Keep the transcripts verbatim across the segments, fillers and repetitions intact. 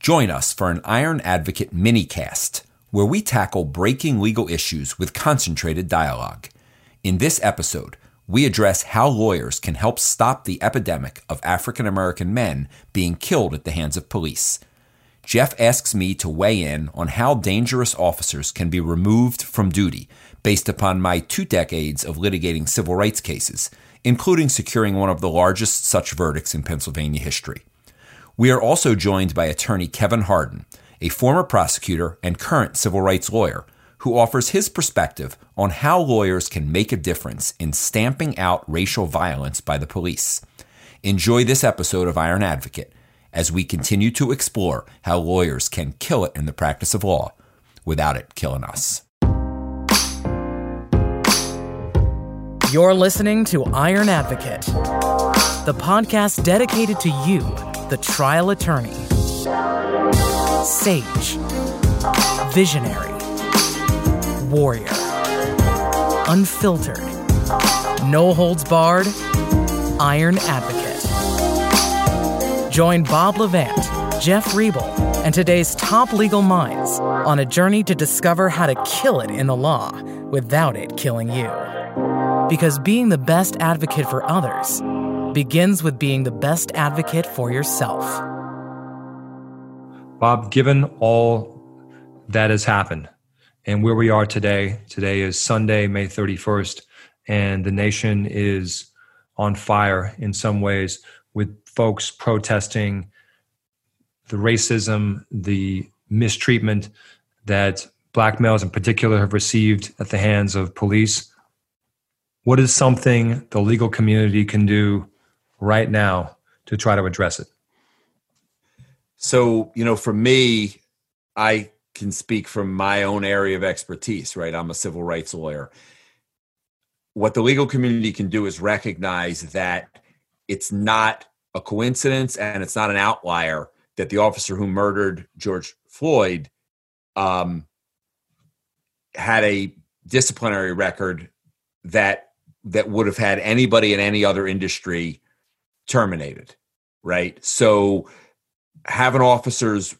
Join us for an Iron Advocate minicast, where we tackle breaking legal issues with concentrated dialogue. In this episode, we address how lawyers can help stop the epidemic of African American men being killed at the hands of police. Jeff asks me to weigh in on how dangerous officers can be removed from duty based upon my two decades of litigating civil rights cases, including securing one of the largest such verdicts in Pennsylvania history. We are also joined by attorney Kevin Harden, a former prosecutor and current civil rights lawyer, who offers his perspective on how lawyers can make a difference in stamping out racial violence by the police. Enjoy this episode of Iron Advocate as we continue to explore how lawyers can kill it in the practice of law without it killing us. You're listening to Iron Advocate, the podcast dedicated to you, the trial attorney. Sage, visionary, warrior, unfiltered, no holds barred, Iron Advocate. Join Bob Levant, Jeff Riebel, and today's top legal minds on a journey to discover how to kill it in the law without it killing you. Because being the best advocate for others begins with being the best advocate for yourself. Bob, given all that has happened and where we are today, today is Sunday, May thirty-first, and the nation is on fire in some ways with folks protesting the racism, the mistreatment that black males in particular have received at the hands of police. What is something the legal community can do right now to try to address it? So, you know, for me, I can speak from my own area of expertise, right? I'm a civil rights lawyer. What the legal community can do is recognize that it's not a coincidence and it's not an outlier that the officer who murdered George Floyd um, had a disciplinary record that that would have had anybody in any other industry terminated, right? So having officers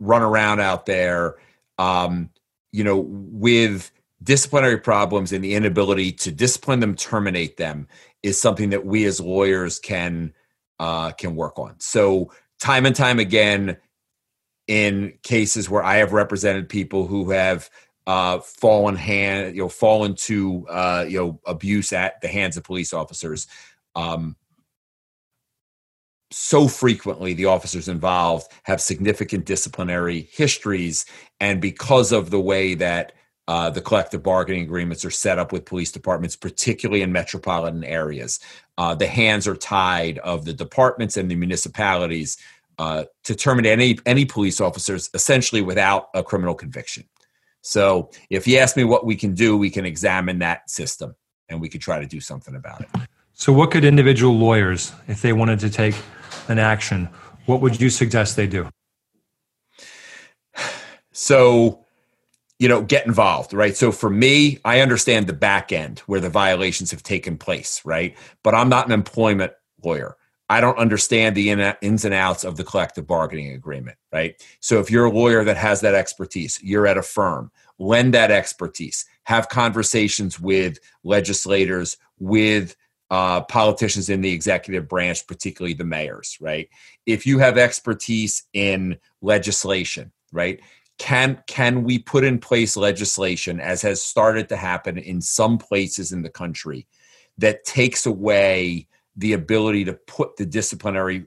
run around out there, um, you know, with disciplinary problems and the inability to discipline them, terminate them, is something that we as lawyers can uh, can work on. So time and time again, in cases where I have represented people who have uh, fallen hand, you know, fallen to uh, you know, abuse at the hands of police officers, um, so frequently the officers involved have significant disciplinary histories. And because of the way that uh, the collective bargaining agreements are set up with police departments, particularly in metropolitan areas, uh, the hands are tied of the departments and the municipalities uh, to terminate any, any police officers essentially without a criminal conviction. So if you ask me what we can do, we can examine that system and we could try to do something about it. So what could individual lawyers, if they wanted to take an action, what would you suggest they do? So, you know, get involved, right? So for me, I understand the back end where the violations have taken place, right? But I'm not an employment lawyer. I don't understand the ins and outs of the collective bargaining agreement, right? So if you're a lawyer that has that expertise, you're at a firm, lend that expertise, have conversations with legislators, with Uh, politicians in the executive branch, particularly the mayors, right? If you have expertise in legislation, right, can can we put in place legislation, as has started to happen in some places in the country, that takes away the ability to put the disciplinary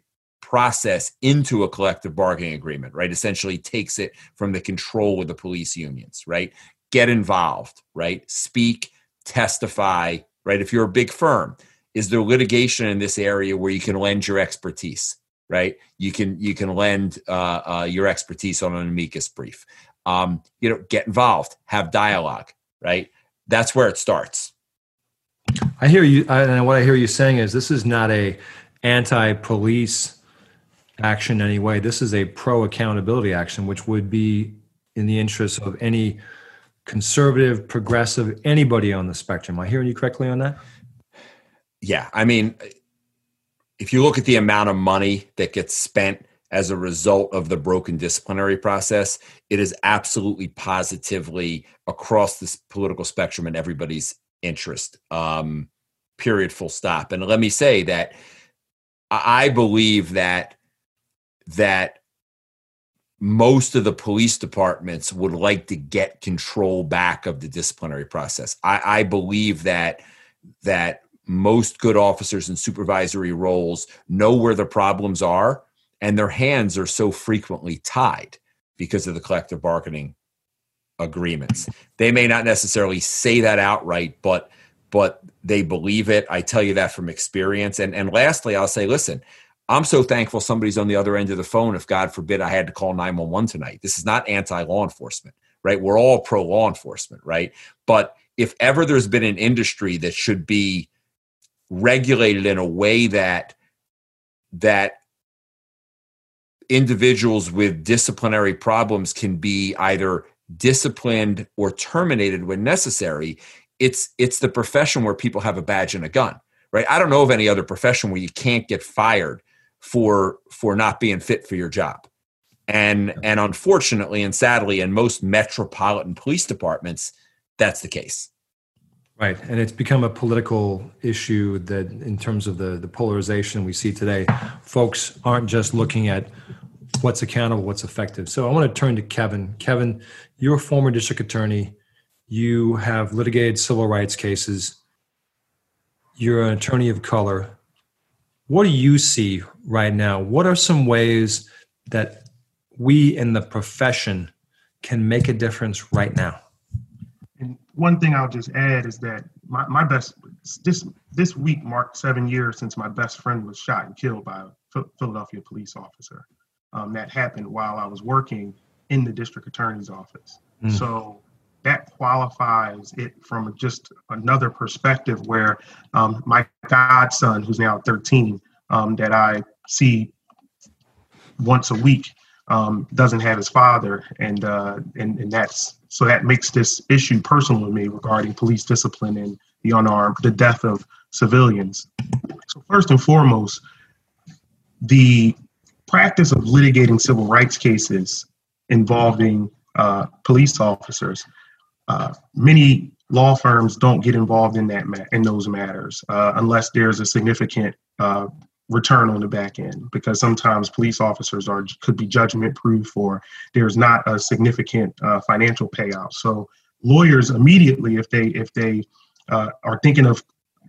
process into a collective bargaining agreement, right? Essentially takes it from the control of the police unions, right? Get involved, right? Speak, testify, right? If you're a big firm, is there litigation in this area where you can lend your expertise, right? You can you can lend uh, uh, your expertise on an amicus brief. Um, you know, get involved, have dialogue, right? That's where it starts. I hear you, I, and what I hear you saying is this is not a anti-police action in any way. This is a pro-accountability action, which would be in the interest of any conservative, progressive, anybody on the spectrum. Am I hearing you correctly on that? Yeah. I mean, if you look at the amount of money that gets spent as a result of the broken disciplinary process. It is absolutely positively across this political spectrum in everybody's interest, um, period, full stop. And let me say that I believe that that most of the police departments would like to get control back of the disciplinary process. I, I believe that that most good officers in supervisory roles know where the problems are, and their hands are so frequently tied because of the collective bargaining agreements. They may not necessarily say that outright, but but they believe it. I tell you that from experience. And and lastly, I'll say, listen, I'm so thankful somebody's on the other end of the phone if, God forbid, I had to call nine one one tonight. This is not anti-law enforcement, right? We're all pro-law enforcement, right? But if ever there's been an industry that should be regulated in a way that that individuals with disciplinary problems can be either disciplined or terminated when necessary, it's it's the profession where people have a badge and a gun, right? I don't know of any other profession where you can't get fired for for not being fit for your job. And and unfortunately and sadly, in most metropolitan police departments, that's the case. Right. And it's become a political issue that, in terms of the, the polarization we see today, folks aren't just looking at what's accountable, what's effective. So I want to turn to Kevin. Kevin, you're a former district attorney. You have litigated civil rights cases. You're an attorney of color. What do you see right now? What are some ways that we in the profession can make a difference right now? One thing I'll just add is that my, my best, this this week marked seven years since my best friend was shot and killed by a Philadelphia police officer. Um, that happened while I was working in the district attorney's office. Mm. So that qualifies it from just another perspective where um, my godson, who's now thirteen, um, that I see once a week, um, doesn't have his father. And, uh, and, and that's, So that makes this issue personal to me regarding police discipline and the unarmed, the death of civilians. So first and foremost, the practice of litigating civil rights cases involving uh, police officers, uh, many law firms don't get involved in that ma- in those matters uh, unless there's a significant uh, return on the back end, because sometimes police officers are could be judgment proof or there's not a significant uh, financial payout. So lawyers immediately, if they if they uh, are thinking of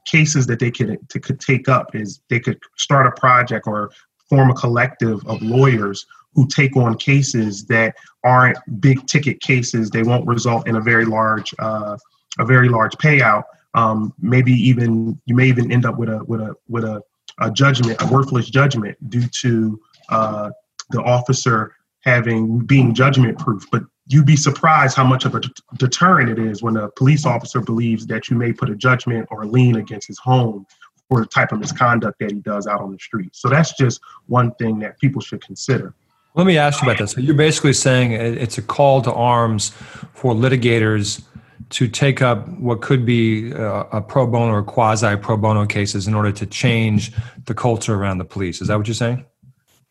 cases that they could to, could take up, is they could start a project or form a collective of lawyers who take on cases that aren't big ticket cases. They won't result in a very large uh, a very large payout. Um, maybe even you may even end up with a with a with a a judgment, a worthless judgment due to uh, the officer having being judgment proof. But you'd be surprised how much of a d- deterrent it is when a police officer believes that you may put a judgment or a lien against his home for the type of misconduct that he does out on the street. So that's just one thing that people should consider. Let me ask you about this. So you're basically saying it's a call to arms for litigators to take up what could be a pro bono or quasi pro bono cases in order to change the culture around the police. Is that what you're saying?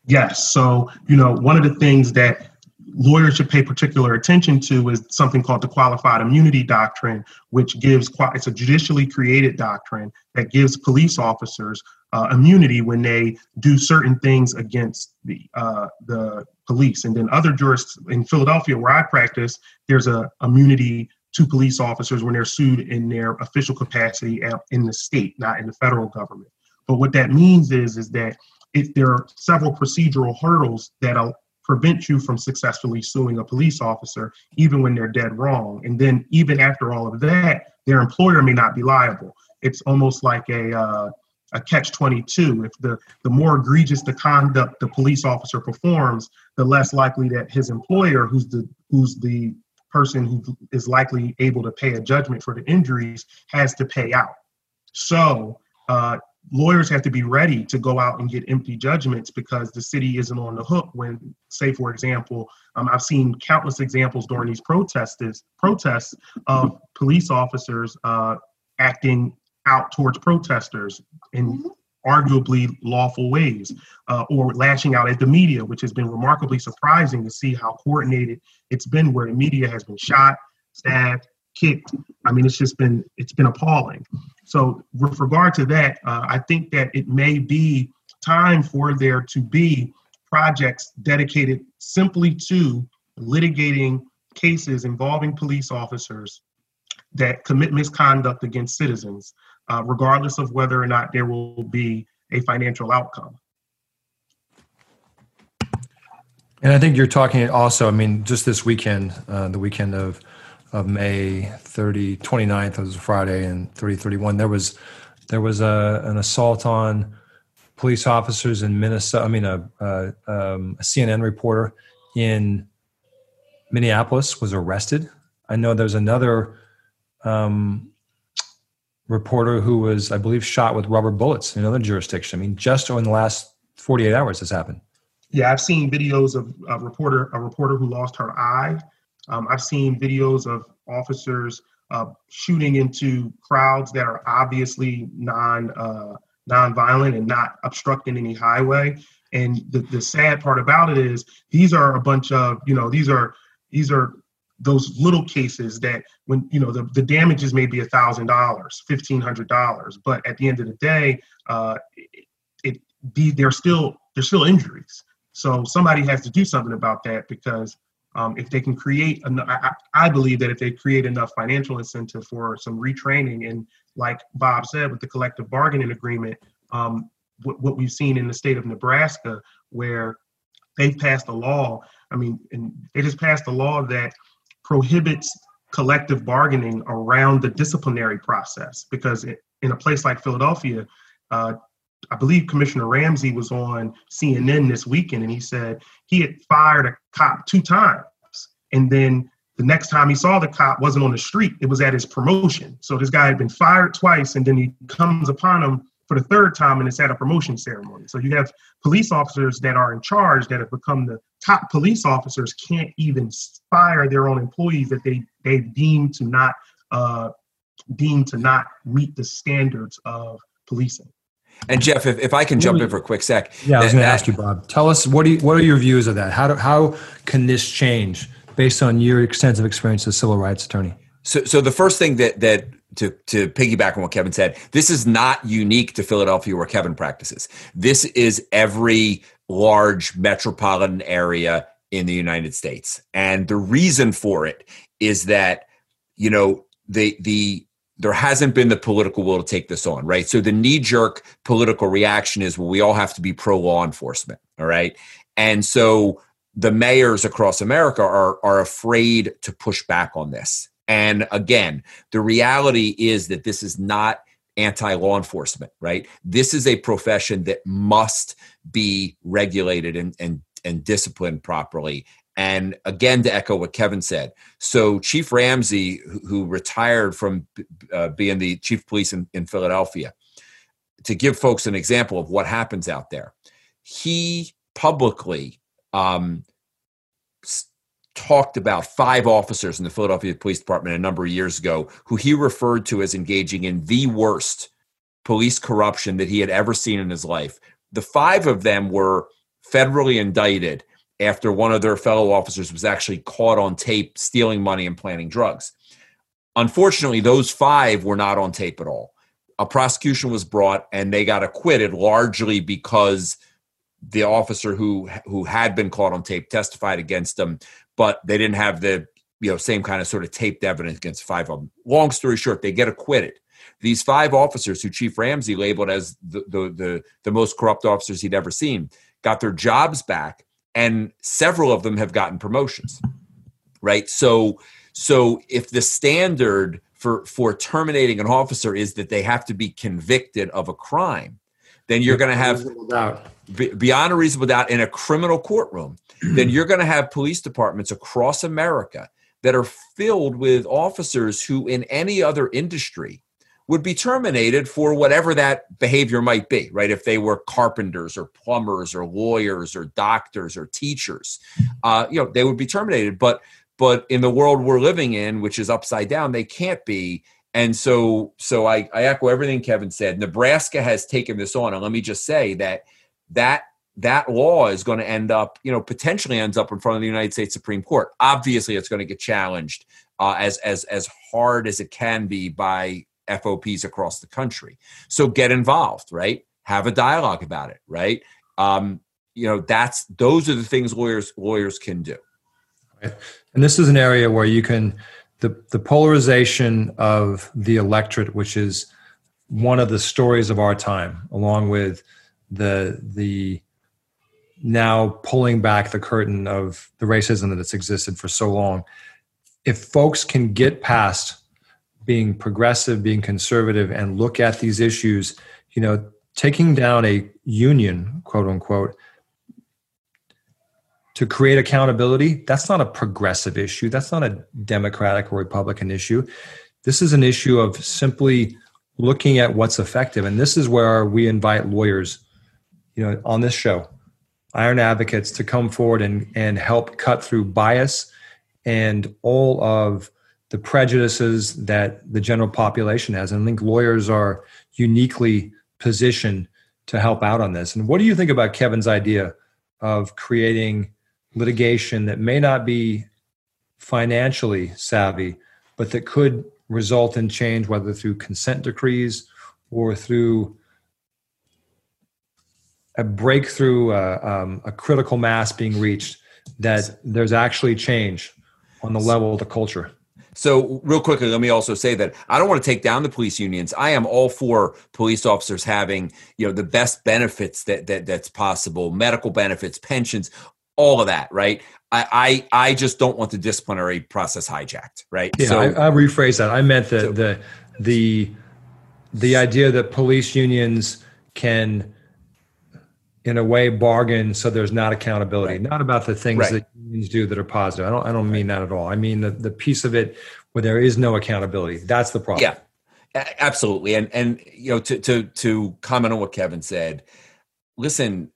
Yes. So, you know, one of the things that lawyers should pay particular attention to is something called the qualified immunity doctrine, which gives, it's a judicially created doctrine that gives police officers uh, immunity when they do certain things against the, uh, the police. And then other jurists in Philadelphia, where I practice, there's a immunity to police officers when they're sued in their official capacity in the state, not in the federal government. But what that means is, is that if there are several procedural hurdles that'll prevent you from successfully suing a police officer, even when they're dead wrong. And then even after all of that, their employer may not be liable. It's almost like a uh, a catch twenty-two. If the, the more egregious the conduct the police officer performs, the less likely that his employer, who's the who's the person who is likely able to pay a judgment for the injuries, has to pay out. So uh, lawyers have to be ready to go out and get empty judgments because the city isn't on the hook when, say, for example, um, I've seen countless examples during these protests, protests of police officers uh, acting out towards protesters and arguably lawful ways, uh, or lashing out at the media, which has been remarkably surprising to see how coordinated it's been, where the media has been shot, stabbed, kicked. I mean, it's just been, it's been appalling. So with regard to that, uh, I think that it may be time for there to be projects dedicated simply to litigating cases involving police officers that commit misconduct against citizens, uh, regardless of whether or not there will be a financial outcome. And I think you're talking also, I mean, just this weekend, uh, the weekend of of May thirtieth, twenty-ninth, it was a Friday, and thirty, thirty-one, there was there was a, an assault on police officers in Minnesota. I mean, a, a, um, a C N N reporter in Minneapolis was arrested. I know there's another um, reporter who was, I believe, shot with rubber bullets in another jurisdiction. I mean, just in the last forty-eight hours this happened. Yeah, I've seen videos of a reporter, a reporter who lost her eye. Um, I've seen videos of officers uh, shooting into crowds that are obviously non, uh, non-violent and not obstructing any highway. And the, the sad part about it is these are a bunch of, you know, these are these are those little cases that when, you know, the, the damages may be one thousand dollars, fifteen hundred dollars. But at the end of the day, uh, it, it the, they're still they're still injuries. So somebody has to do something about that, because Um, if they can create, an, I, I believe that if they create enough financial incentive for some retraining, and like Bob said, with the collective bargaining agreement, um, w- what we've seen in the state of Nebraska, where they've passed a law, I mean, and they just passed a law that prohibits collective bargaining around the disciplinary process, because it, in a place like Philadelphia, uh, I believe Commissioner Ramsey was on C N N this weekend, and he said he had fired a cop two times. And then the next time he saw the cop wasn't on the street, it was at his promotion. So this guy had been fired twice, and then he comes upon him for the third time, and it's at a promotion ceremony. So you have police officers that are in charge that have become the top police officers can't even fire their own employees that they, they deem to not, uh, deem to not meet the standards of policing. And Jeff, if, if I can jump in for a quick sec. Yeah, I was going to ask you, Bob. Tell us, what do you, what are your views of that? How do, how can this change based on your extensive experience as a civil rights attorney? So so the first thing that that to to piggyback on what Kevin said, this is not unique to Philadelphia where Kevin practices. This is every large metropolitan area in the United States. And the reason for it is that, you know, the the there hasn't been the political will to take this on, right? So the knee-jerk political reaction is, well, we all have to be pro-law enforcement, all right? And so the mayors across America are, are afraid to push back on this. And again, the reality is that this is not anti-law enforcement, right? This is a profession that must be regulated and, and, and disciplined properly. And again, to echo what Kevin said, so Chief Ramsey, who retired from uh, being the chief of police in, in Philadelphia, to give folks an example of what happens out there, he publicly um, talked about five officers in the Philadelphia Police Department a number of years ago who he referred to as engaging in the worst police corruption that he had ever seen in his life. The five of them were federally indicted after one of their fellow officers was actually caught on tape stealing money and planting drugs. Unfortunately, those five were not on tape at all. A prosecution was brought and they got acquitted largely because the officer who who had been caught on tape testified against them, but they didn't have the you know same kind of sort of taped evidence against five of them. Long story short, they get acquitted. These five officers who Chief Ramsey labeled as the the the, the most corrupt officers he'd ever seen got their jobs back. And several of them have gotten promotions, right? So, so if the standard for, for terminating an officer is that they have to be convicted of a crime, then you're going to have beyond a reasonable doubt in a criminal courtroom, then you're going to have police departments across America that are filled with officers who in any other industry would be terminated for whatever that behavior might be, right? If they were carpenters or plumbers or lawyers or doctors or teachers, uh, you know, they would be terminated. But but in the world we're living in, which is upside down, they can't be. And so so I, I echo everything Kevin said. Nebraska has taken this on. And let me just say that that that law is going to end up, you know, potentially ends up in front of the United States Supreme Court. Obviously, it's going to get challenged uh, as as as hard as it can be by F O Ps across the country. So get involved, right? Have a dialogue about it, right? Um, you know, that's those are the things lawyers lawyers can do. And this is an area where you can. The, the polarization of the electorate, which is one of the stories of our time, along with the the now pulling back the curtain of the racism that's existed for so long. If folks can get past being progressive, being conservative, and look at these issues, you know, taking down a union, quote unquote, to create accountability, that's not a progressive issue. That's not a Democratic or Republican issue. This is an issue of simply looking at what's effective. And this is where we invite lawyers, you know, on this show, Iron Advocates, to come forward and, and help cut through bias and all of the prejudices that the general population has. And I think lawyers are uniquely positioned to help out on this. And what do you think about Kevin's idea of creating litigation that may not be financially savvy, but that could result in change, whether through consent decrees or through a breakthrough, uh, um, a critical mass being reached, that there's actually change on the level of the culture? So real quickly, let me also say that I don't want to take down the police unions. I am all for police officers having, you know, the best benefits that, that that's possible, medical benefits, pensions, all of that, right? I I, I just don't want the disciplinary process hijacked, right? Yeah, so, I, I rephrase that. I meant the, so, the the the idea that police unions can, in a way, bargain so there's not accountability, right. Not about the things right. that unions do that are positive. I don't I don't mean that at all. I mean the, the piece of it where there is no accountability. That's the problem. Yeah, a- absolutely. And, and you know, to, to, to comment on what Kevin said, listen,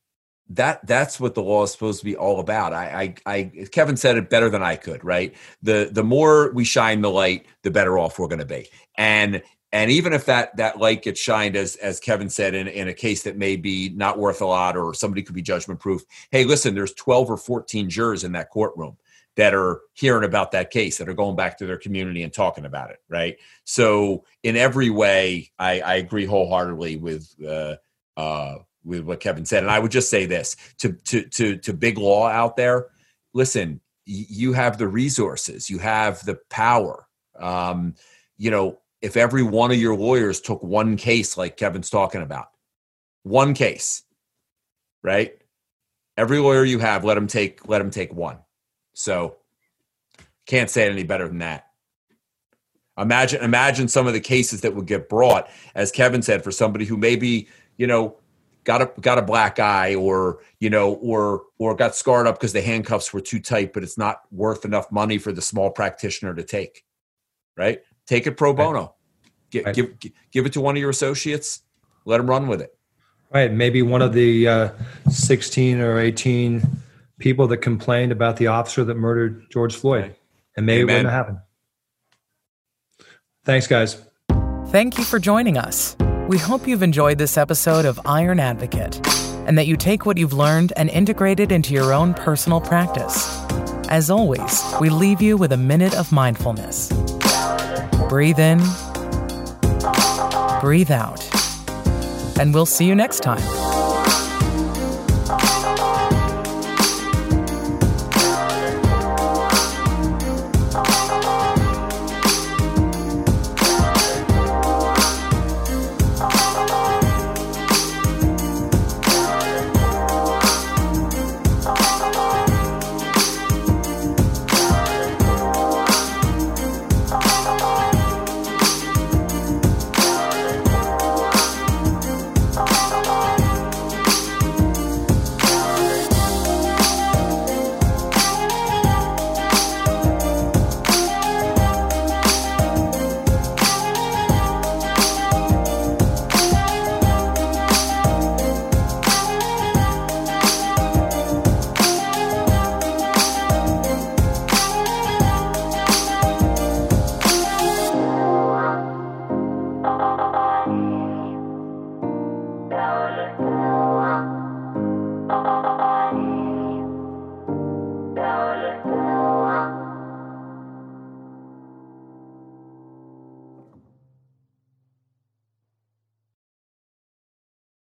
that that's what the law is supposed to be all about. I, I, I Kevin said it better than I could, right? The, the more we shine the light, the better off we're going to be. And, And even if that, that light gets shined, as as Kevin said, in, in a case that may be not worth a lot or somebody could be judgment-proof, hey, listen, there's twelve or fourteen jurors in that courtroom that are hearing about that case, that are going back to their community and talking about it, right? So in every way, I, I agree wholeheartedly with uh, uh, with what Kevin said. And I would just say this, to to to to big law out there, listen, you have the resources, you have the power, um, you know, if every one of your lawyers took one case like Kevin's talking about, one case, right? Every lawyer you have, let them take, let them take one. So can't say it any better than that. Imagine, imagine some of the cases that would get brought, as Kevin said, for somebody who maybe, you know, got a, got a black eye or, you know, or, or got scarred up because the handcuffs were too tight, but it's not worth enough money for the small practitioner to take, right? Take it pro bono. Give, right. give give it to one of your associates. Let them run with it. Right. Maybe one of the uh, sixteen or eighteen people that complained about the officer that murdered George Floyd. Right. And maybe Amen. It wouldn't happen. Thanks, guys. Thank you for joining us. We hope you've enjoyed this episode of Iron Advocate and that you take what you've learned and integrate it into your own personal practice. As always, we leave you with a minute of mindfulness. Breathe in, breathe out, and we'll see you next time.